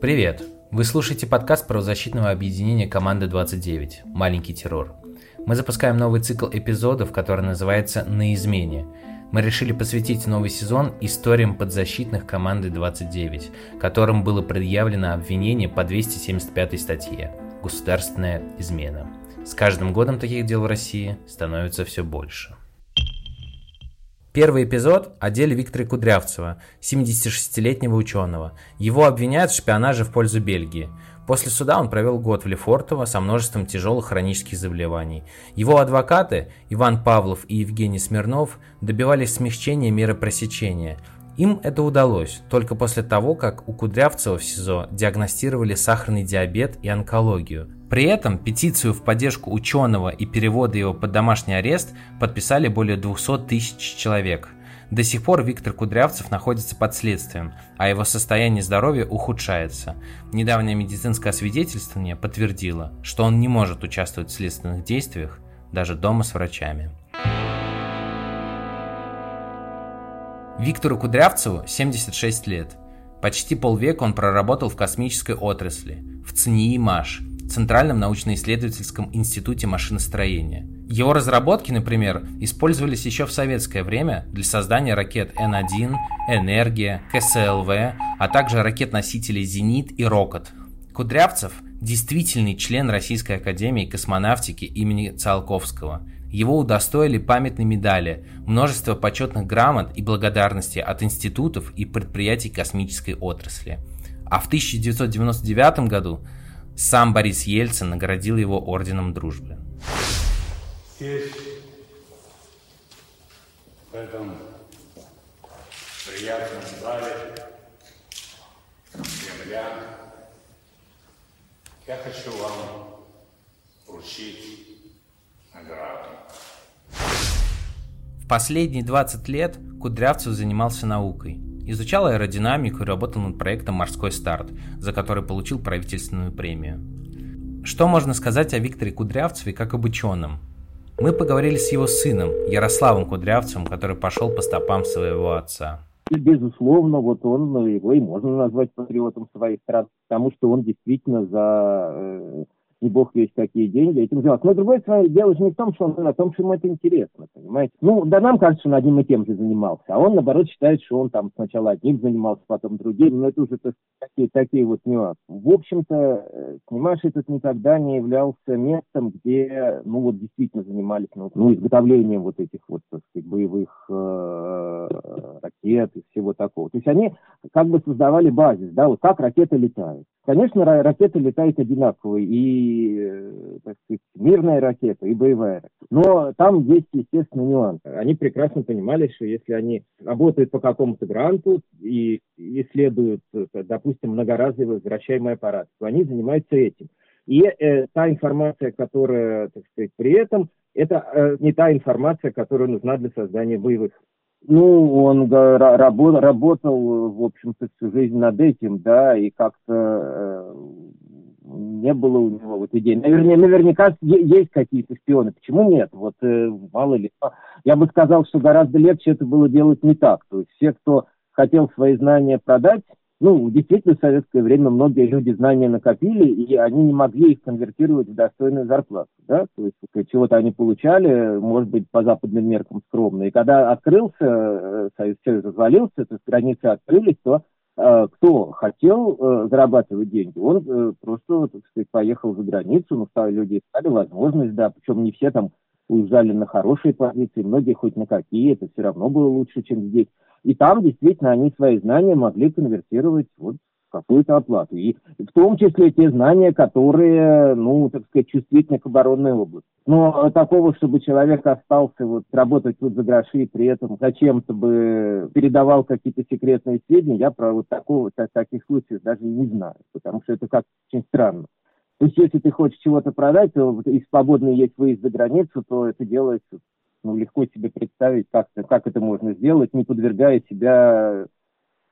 Привет! Вы слушаете подкаст правозащитного объединения «Команда 29. Маленький террор». Мы запускаем новый цикл эпизодов, который называется «На измене». Мы решили посвятить новый сезон историям подзащитных команды 29, которым было предъявлено обвинение по 275 статье «Государственная измена». С каждым годом таких дел в России становится все больше. Первый эпизод о деле Виктора Кудрявцева, 76-летнего ученого. Его обвиняют в шпионаже в пользу Бельгии. После суда он провел год в Лефортово со множеством тяжелых хронических заболеваний. Его адвокаты, Иван Павлов и Евгений Смирнов, добивались смягчения меры пресечения. Им это удалось только после того, как у Кудрявцева в СИЗО диагностировали сахарный диабет и онкологию. При этом петицию в поддержку ученого и перевода его под домашний арест подписали более 200 тысяч человек. До сих пор Виктор Кудрявцев находится под следствием, а его состояние здоровья ухудшается. Недавнее медицинское освидетельствование подтвердило, что он не может участвовать в следственных действиях, даже дома с врачами. Виктору Кудрявцеву 76 лет. Почти полвека он проработал в космической отрасли, в ЦНИИМаш, Центральном научно-исследовательском институте машиностроения. Его разработки, например, использовались еще в советское время для создания ракет Н-1, «Энергия», КСЛВ, а также ракет-носителей «Зенит» и «Рокот». Кудрявцев – действительный член Российской академии космонавтики имени Циолковского. Его удостоили памятной медали, множество почетных грамот и благодарностей от институтов и предприятий космической отрасли. А в 1999 году сам Борис Ельцин наградил его орденом дружбы. Здесь, в этом приятном зале Кремля, я хочу вам вручить награду. В последние 20 лет Кудрявцев занимался наукой. Изучал аэродинамику и работал над проектом «Морской старт», за который получил правительственную премию. Что можно сказать о Викторе Кудрявцеве как об ученом? Мы поговорили с его сыном, Ярославом Кудрявцевым, который пошел по стопам своего отца. И, безусловно, вот он, его и можно назвать патриотом своих стран, потому что он действительно за... не бог весть какие деньги этим заниматься. Но другое дело же не в том, что он, а в том, что ему это интересно, понимаете? Ну, да нам кажется, что он одним и тем же занимался, а он, наоборот, считает, что он там сначала одним занимался, потом другим, но это уже такие вот нюансы. В общем-то, ЦНИИМаш этот никогда не являлся местом, где, ну, вот действительно занимались, ну, изготовлением вот этих вот, так сказать, боевых ракет и всего такого. То есть они как бы создавали базис, да, вот как ракеты летают. Конечно, ракеты летают одинаково, и, так сказать, мирная ракета, и боевая ракета. Но там есть, естественно, нюансы. Они прекрасно понимали, что если они работают по какому-то гранту и исследуют, допустим, многоразовый возвращаемый аппарат, то они занимаются этим. И та информация, которая, так сказать, при этом, это не та информация, которая нужна для создания боевых. Ну, он работал, в общем-то, всю жизнь над этим, да, и как-то не было у него вот идей. Наверняка есть какие-то шпионы. Почему нет? Вот мало ли. Я бы сказал, что гораздо легче это было делать не так. То есть все, кто хотел свои знания продать, ну, действительно, в советское время многие люди знания накопили, и они не могли их конвертировать в достойную зарплату, да, то есть чего-то они получали, может быть, по западным меркам скромно, и когда открылся, Союз развалился, то есть границы открылись, то кто хотел зарабатывать деньги, он просто, так сказать, поехал за границу, но люди искали возможность, да, причем не все там уезжали на хорошие позиции, многие хоть на какие, это все равно было лучше, чем здесь. И там действительно они свои знания могли конвертировать вот в какую-то оплату. И в том числе те знания, которые, ну, так сказать, чувствительны к оборонной области. Но такого, чтобы человек остался вот работать тут за гроши и при этом зачем-то бы передавал какие-то секретные сведения, я про вот таких случаев даже не знаю, потому что это как-то очень странно. То есть если ты хочешь чего-то продать, то вот, и свободный есть выезд за границу, то это делается... Ну, легко себе представить, как это можно сделать, не подвергая себя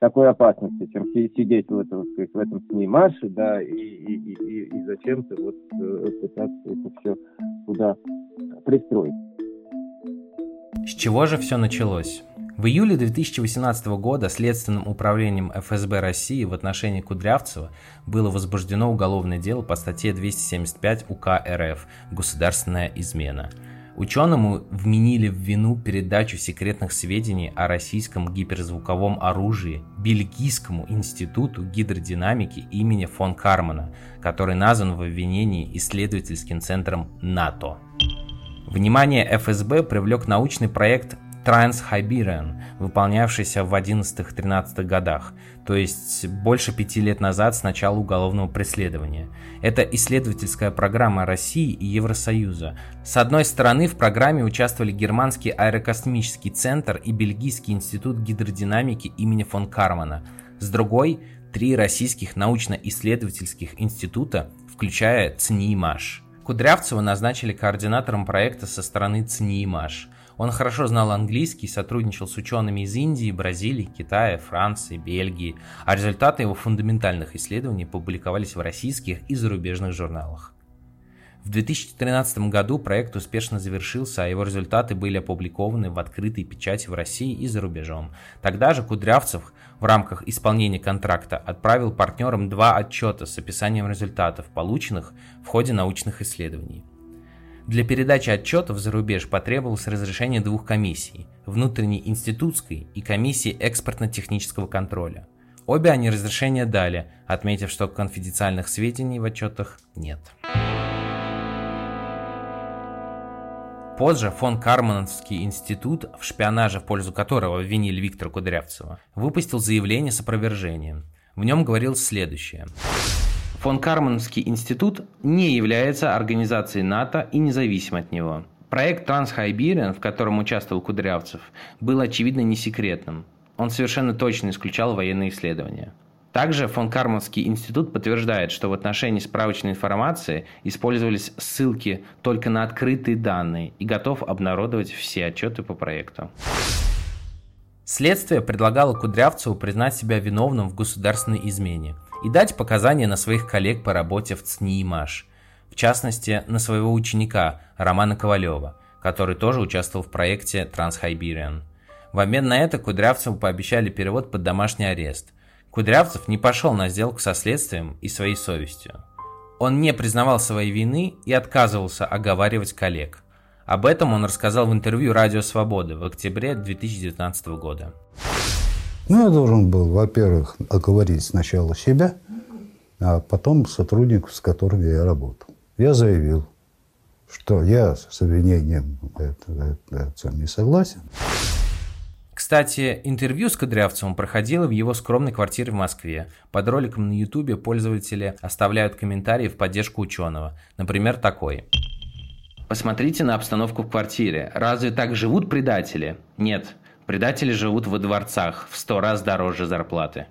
такой опасности, чем сидеть в этом, сказать, в этом ЦНИИМаше, да, и зачем-то вот пытаться это все туда пристроить. С чего же все началось? В июле 2018 года Следственным управлением ФСБ России в отношении Кудрявцева было возбуждено уголовное дело по статье 275 УК РФ «Государственная измена». Ученому вменили в вину передачу секретных сведений о российском гиперзвуковом оружии Бельгийскому институту гидродинамики имени фон Кармана, который назван в обвинении исследовательским центром НАТО. Внимание ФСБ привлек научный проект Trans-Hiberian, выполнявшийся в 11-13 годах, то есть больше 5 лет назад с начала уголовного преследования. Это исследовательская программа России и Евросоюза. С одной стороны, в программе участвовали Германский аэрокосмический центр и Бельгийский институт гидродинамики имени фон Кармана. С другой – 3 российских научно-исследовательских института, включая ЦНИИМаш. Кудрявцева назначили координатором проекта со стороны ЦНИИМаш. Он хорошо знал английский, сотрудничал с учеными из Индии, Бразилии, Китая, Франции, Бельгии, а результаты его фундаментальных исследований публиковались в российских и зарубежных журналах. В 2013 году проект успешно завершился, а его результаты были опубликованы в открытой печати в России и за рубежом. Тогда же Кудрявцев в рамках исполнения контракта отправил партнерам 2 отчета с описанием результатов, полученных в ходе научных исследований. Для передачи отчетов за рубеж потребовалось разрешение 2 комиссий – внутренней институтской и комиссии экспортно-технического контроля. Обе они разрешения дали, отметив, что конфиденциальных сведений в отчетах нет. Позже фон Кармановский институт, в шпионаже в пользу которого обвинили Виктора Кудрявцева, выпустил заявление с опровержением. В нем говорилось следующее. Фон Кармановский институт не является организацией НАТО и независим от него. Проект Trans-Hiberian, в котором участвовал Кудрявцев, был очевидно не секретным. Он совершенно точно исключал военные исследования. Также фон Кармановский институт подтверждает, что в отношении справочной информации использовались ссылки только на открытые данные и готов обнародовать все отчеты по проекту. Следствие предлагало Кудрявцеву признать себя виновным в государственной измене и дать показания на своих коллег по работе в ЦНИИМаш, в частности, на своего ученика Романа Ковалева, который тоже участвовал в проекте Trans-Hiberian. В обмен на это Кудрявцеву пообещали перевод под домашний арест. Кудрявцев не пошел на сделку со следствием и своей совестью. Он не признавал своей вины и отказывался оговаривать коллег. Об этом он рассказал в интервью «Радио Свобода» в октябре 2019 года. Я должен был, во-первых, оговорить сначала себя, а потом сотрудников, с которыми я работал. Я заявил, что я с обвинением не согласен. Кстати, интервью с Кудрявцевым проходило в его скромной квартире в Москве. Под роликом на YouTube пользователи оставляют комментарии в поддержку ученого. Например, такой. Посмотрите на обстановку в квартире. Разве так живут предатели? Нет, предатели живут во дворцах в 100 раз дороже зарплаты.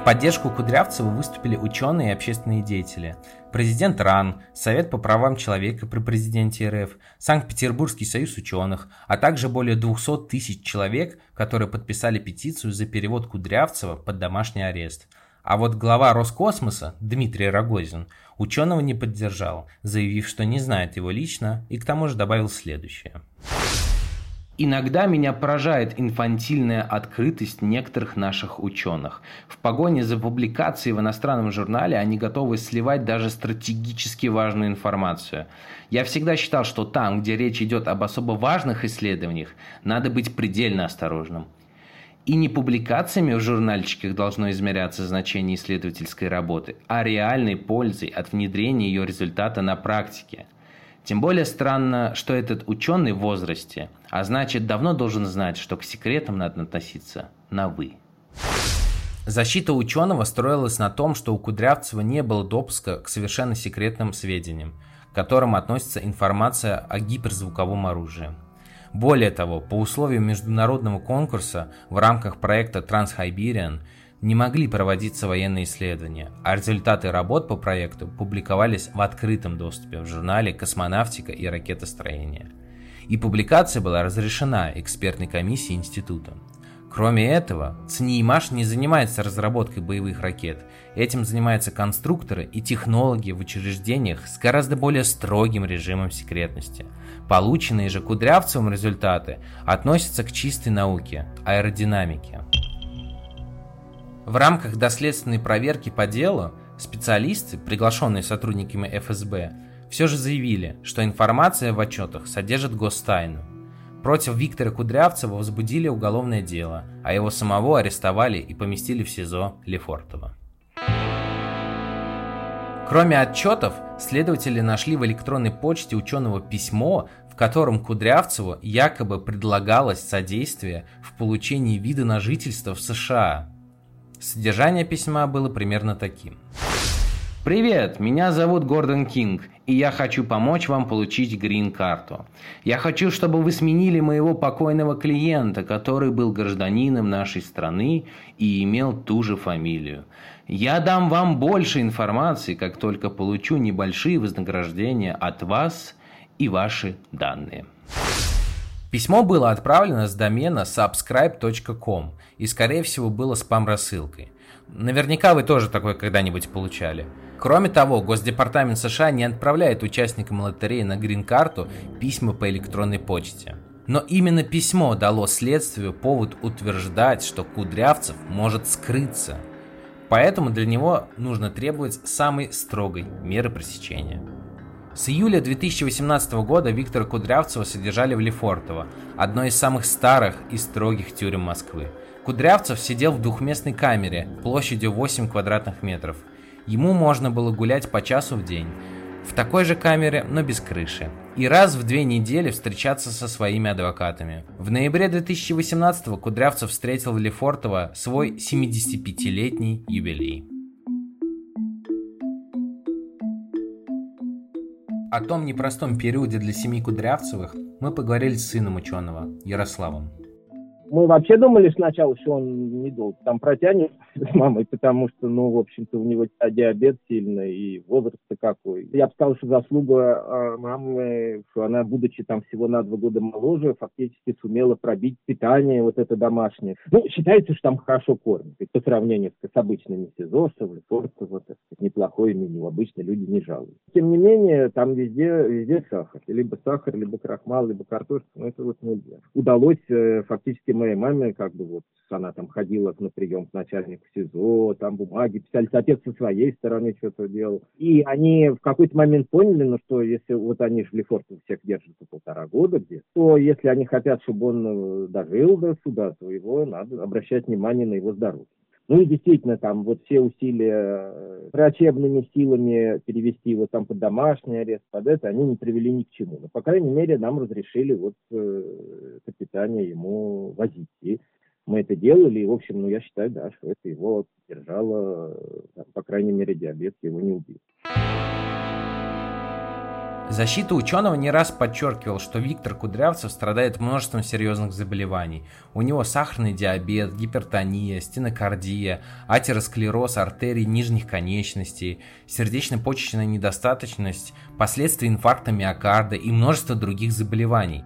В поддержку Кудрявцева выступили ученые и общественные деятели. Президент РАН, Совет по правам человека при президенте РФ, Санкт-Петербургский союз ученых, а также более 200 тысяч человек, которые подписали петицию за перевод Кудрявцева под домашний арест. А вот глава Роскосмоса Дмитрий Рогозин ученого не поддержал, заявив, что не знает его лично, и к тому же добавил следующее. Иногда меня поражает инфантильная открытость некоторых наших ученых. В погоне за публикацией в иностранном журнале они готовы сливать даже стратегически важную информацию. Я всегда считал, что там, где речь идет об особо важных исследованиях, надо быть предельно осторожным. И не публикациями в журнальчиках должно измеряться значение исследовательской работы, а реальной пользой от внедрения ее результата на практике. Тем более странно, что этот ученый в возрасте, а значит, давно должен знать, что к секретам надо относиться на «вы». Защита ученого строилась на том, что у Кудрявцева не было допуска к совершенно секретным сведениям, к которым относится информация о гиперзвуковом оружии. Более того, по условиям международного конкурса в рамках проекта Trans-Hiberian не могли проводиться военные исследования, а результаты работ по проекту публиковались в открытом доступе в журнале «Космонавтика и ракетостроение». И публикация была разрешена экспертной комиссией института. Кроме этого, ЦНИИМаш не занимается разработкой боевых ракет. Этим занимаются конструкторы и технологи в учреждениях с гораздо более строгим режимом секретности. Полученные же Кудрявцевым результаты относятся к чистой науке – аэродинамике. В рамках доследственной проверки по делу специалисты, приглашенные сотрудниками ФСБ, все же заявили, что информация в отчетах содержит гостайну. Против Виктора Кудрявцева возбудили уголовное дело, а его самого арестовали и поместили в СИЗО Лефортово. Кроме отчетов, следователи нашли в электронной почте ученого письмо, в котором Кудрявцеву якобы предлагалось содействие в получении вида на жительство в США. Содержание письма было примерно таким. «Привет, меня зовут Гордон Кинг, и я хочу помочь вам получить грин-карту. Я хочу, чтобы вы сменили моего покойного клиента, который был гражданином нашей страны и имел ту же фамилию. Я дам вам больше информации, как только получу небольшие вознаграждения от вас и ваши данные». Письмо было отправлено с домена subscribe.com и, скорее всего, было спам-рассылкой. Наверняка вы тоже такое когда-нибудь получали. Кроме того, Госдепартамент США не отправляет участникам лотереи на грин-карту письма по электронной почте. Но именно письмо дало следствию повод утверждать, что Кудрявцев может скрыться. Поэтому для него нужно требовать самой строгой меры пресечения. С июля 2018 года Виктора Кудрявцева содержали в Лефортово, одной из самых старых и строгих тюрем Москвы. Кудрявцев сидел в двухместной камере площадью 8 квадратных метров. Ему можно было гулять по часу в день, в такой же камере, но без крыши, и раз в 2 недели встречаться со своими адвокатами. В ноябре 2018 Кудрявцев встретил в Лефортово свой 75-летний юбилей. О том непростом периоде для семьи Кудрявцевых мы поговорили с сыном ученого, Ярославом. Мы вообще думали сначала, что он недолго там протянет с мамой, потому что, в общем-то, у него диабет сильный и возраст-то какой. Я бы сказал, что заслуга мамы, что она, будучи там всего на 2 года моложе, фактически сумела пробить питание вот это домашнее. Считается, что там хорошо кормят. Ведь по сравнению с обычными СИЗО, что в Лефортово, так сказать, неплохое меню. Обычно люди не жалуют. Тем не менее, там везде сахар. Либо сахар, либо крахмал, либо картошка. Это нельзя. Удалось фактически моей маме, она там ходила на прием к начальнику СИЗО, там бумаги писали, отец со своей стороны что-то делал. И они в какой-то момент поняли, что если они же в Лефортово всех держат 1,5 года где-то, то если они хотят, чтобы он дожил до суда, то его надо обращать внимание на его здоровье. И действительно, там все усилия врачебными силами перевести его под домашний арест, они не привели ни к чему. Но, по крайней мере, нам разрешили это питание ему возить. И мы это делали, и, в общем, я считаю, да, что это его держало, по крайней мере, диабет его не убил. Защита ученого не раз подчеркивала, что Виктор Кудрявцев страдает множеством серьезных заболеваний. У него сахарный диабет, гипертония, стенокардия, атеросклероз артерий нижних конечностей, сердечно-почечная недостаточность, последствия инфаркта миокарда и множество других заболеваний.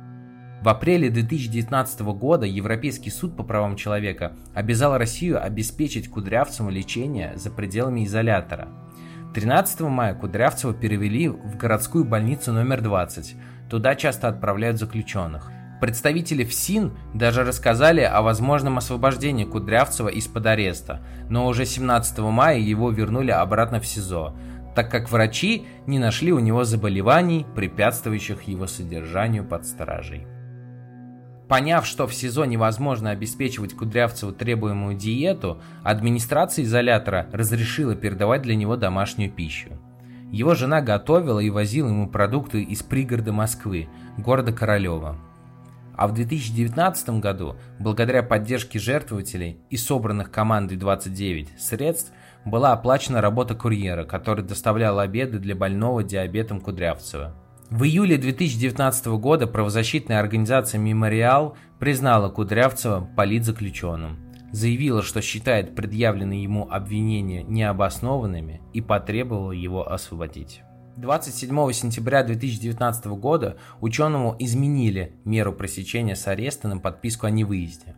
В апреле 2019 года Европейский суд по правам человека обязал Россию обеспечить Кудрявцеву лечение за пределами изолятора. 13 мая Кудрявцева перевели в городскую больницу номер 20. Туда часто отправляют заключенных. Представители ФСИН даже рассказали о возможном освобождении Кудрявцева из-под ареста, но уже 17 мая его вернули обратно в СИЗО, так как врачи не нашли у него заболеваний, препятствующих его содержанию под стражей. Поняв, что в СИЗО невозможно обеспечивать Кудрявцеву требуемую диету, администрация изолятора разрешила передавать для него домашнюю пищу. Его жена готовила и возила ему продукты из пригорода Москвы, города Королёва. А в 2019 году, благодаря поддержке жертвователей и собранных командой 29 средств, была оплачена работа курьера, который доставлял обеды для больного диабетом Кудрявцева. В июле 2019 года правозащитная организация «Мемориал» признала Кудрявцева политзаключенным, заявила, что считает предъявленные ему обвинения необоснованными и потребовала его освободить. 27 сентября 2019 года ученому изменили меру пресечения с ареста на подписку о невыезде.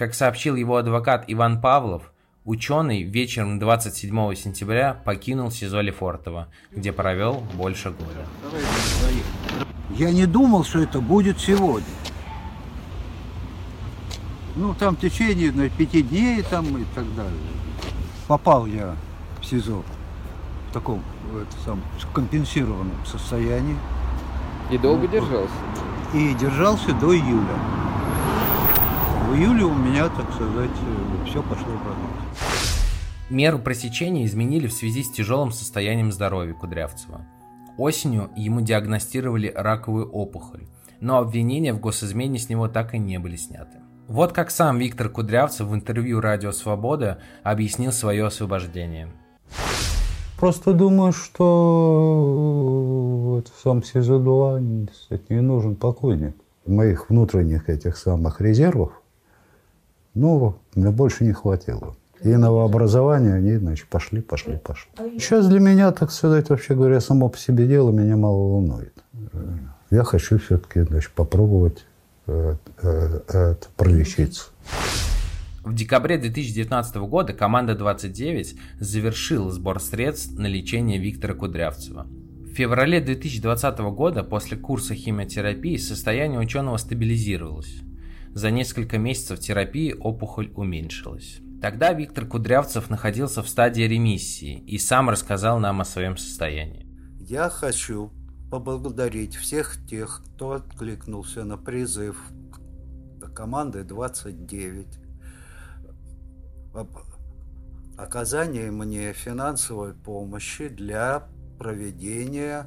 Как сообщил его адвокат Иван Павлов, ученый вечером 27 сентября покинул СИЗО Лефортово, где провел больше года. Я не думал, что это будет сегодня. Ну, там в течение 5 дней там, и так далее. Попал я в СИЗО в таком компенсированном состоянии. И долго держался? И держался до июля. В июле у меня, так сказать, все пошло по новой. Меру пресечения изменили в связи с тяжелым состоянием здоровья Кудрявцева. Осенью ему диагностировали раковую опухоль, но обвинения в госизмене с него так и не были сняты. Вот как сам Виктор Кудрявцев в интервью «Радио Свобода» объяснил свое освобождение. Просто думаю, что вот в сам СИЗО-2, кстати, не нужен покойник. В моих внутренних этих самых резервов новых мне больше не хватило. И новообразования, они, значит, пошли. Сейчас для меня, так сказать, вообще говоря, само по себе дело меня мало волнует. Я хочу все-таки, значит, попробовать пролечиться. В декабре 2019 года команда 29 завершила сбор средств на лечение Виктора Кудрявцева. В феврале 2020 года после курса химиотерапии состояние ученого стабилизировалось. За несколько месяцев терапии опухоль уменьшилась. Тогда Виктор Кудрявцев находился в стадии ремиссии и сам рассказал нам о своем состоянии. Я хочу поблагодарить всех тех, кто откликнулся на призыв команды 29. Об оказании мне финансовой помощи для проведения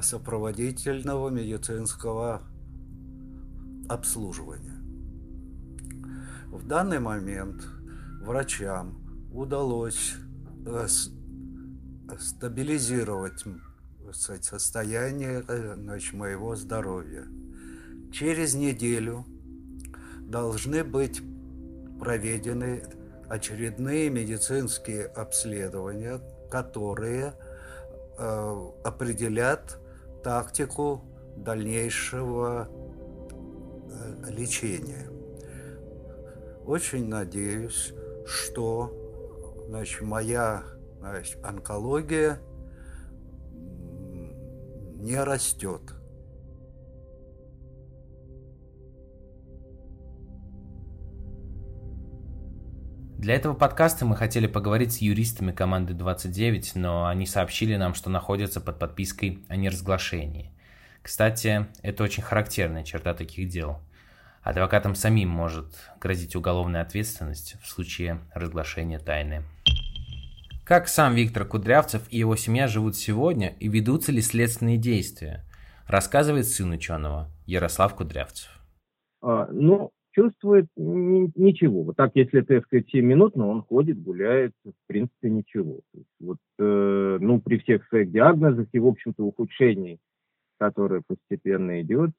сопроводительного медицинского обслуживания. В данный момент врачам удалось стабилизировать состояние, значит, моего здоровья. Через неделю должны быть проведены очередные медицинские обследования, которые определят тактику дальнейшего лечения. Очень надеюсь, что, значит, моя, значит, онкология не растет. Для этого подкаста мы хотели поговорить с юристами команды 29, но они сообщили нам, что находятся под подпиской о неразглашении. Кстати, это очень характерная черта таких дел. Адвокатам самим может грозить уголовная ответственность в случае разглашения тайны. Как сам Виктор Кудрявцев и его семья живут сегодня и ведутся ли следственные действия, рассказывает сын ученого Ярослав Кудрявцев. Чувствует ничего. Вот так, если это, так сказать, 7 минут, но он ходит, гуляет, в принципе, ничего. То есть, вот, при всех своих диагнозах и, в общем-то, ухудшений, которые постепенно идет,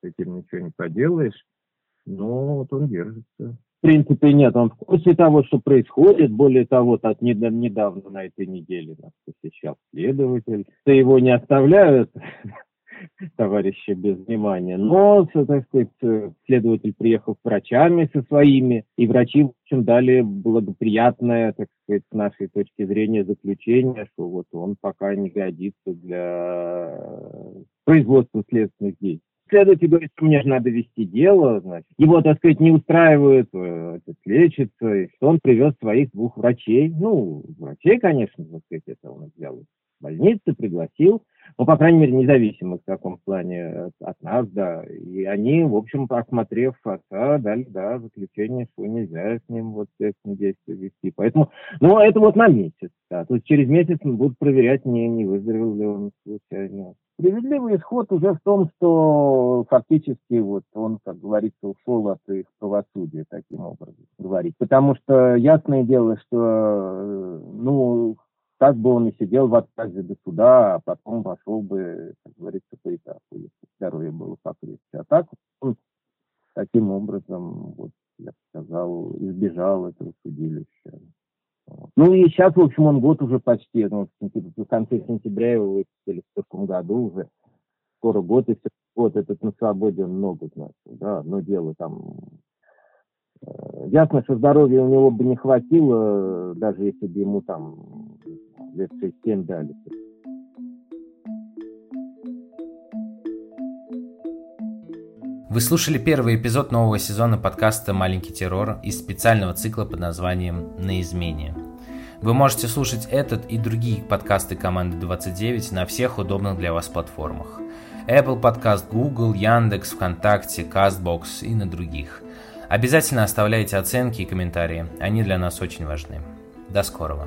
с этим ничего не поделаешь, но вот он держится. В принципе, нет, он в курсе того, что происходит. Более того, недавно на этой неделе нас посещал следователь. Его не оставляют, товарища, без внимания. Но, так сказать, следователь приехал с врачами со своими, и врачи, в общем, дали благоприятное, так сказать, с нашей точки зрения, заключение, что вот он пока не годится для производства следственных действий. Следователь говорит, что мне же надо вести дело, значит. Его, так сказать, не устраивает, лечится, и что он привез своих 2 врачей. Врачей, конечно, так сказать, это он взял в больнице, пригласил. Но, по крайней мере, независимых в таком плане от нас, да. И они, в общем, осмотрев отца, дали, да, заключение, что нельзя с ним следственные действия вести. Поэтому, это на месяц, да. То есть через месяц будут проверять, не выздоровел ли он случайно. Справедливый исход уже в том, что фактически он, как говорится, ушел от их правосудия, таким образом говорить. Потому что ясное дело, что, так бы он и сидел в отказе до суда, а потом пошел бы, как говорится, по этапу, если здоровье было покрепче. А так он таким образом, я бы сказал, избежал этого судилища. И сейчас, в общем, он год уже почти, в конце сентября его выпустили, в прошлом году уже, скоро год, и все, этот на свободе он много значит, да, одно дело там Ясно, что здоровья у него бы не хватило, даже если бы ему там лет 6-7 дали. Вы слушали первый эпизод нового сезона подкаста «Маленький террор» из специального цикла под названием «На измене». Вы можете слушать этот и другие подкасты «Команды 29» на всех удобных для вас платформах. Apple Podcast, Google, Яндекс, ВКонтакте, Castbox и на других. Обязательно оставляйте оценки и комментарии, они для нас очень важны. До скорого!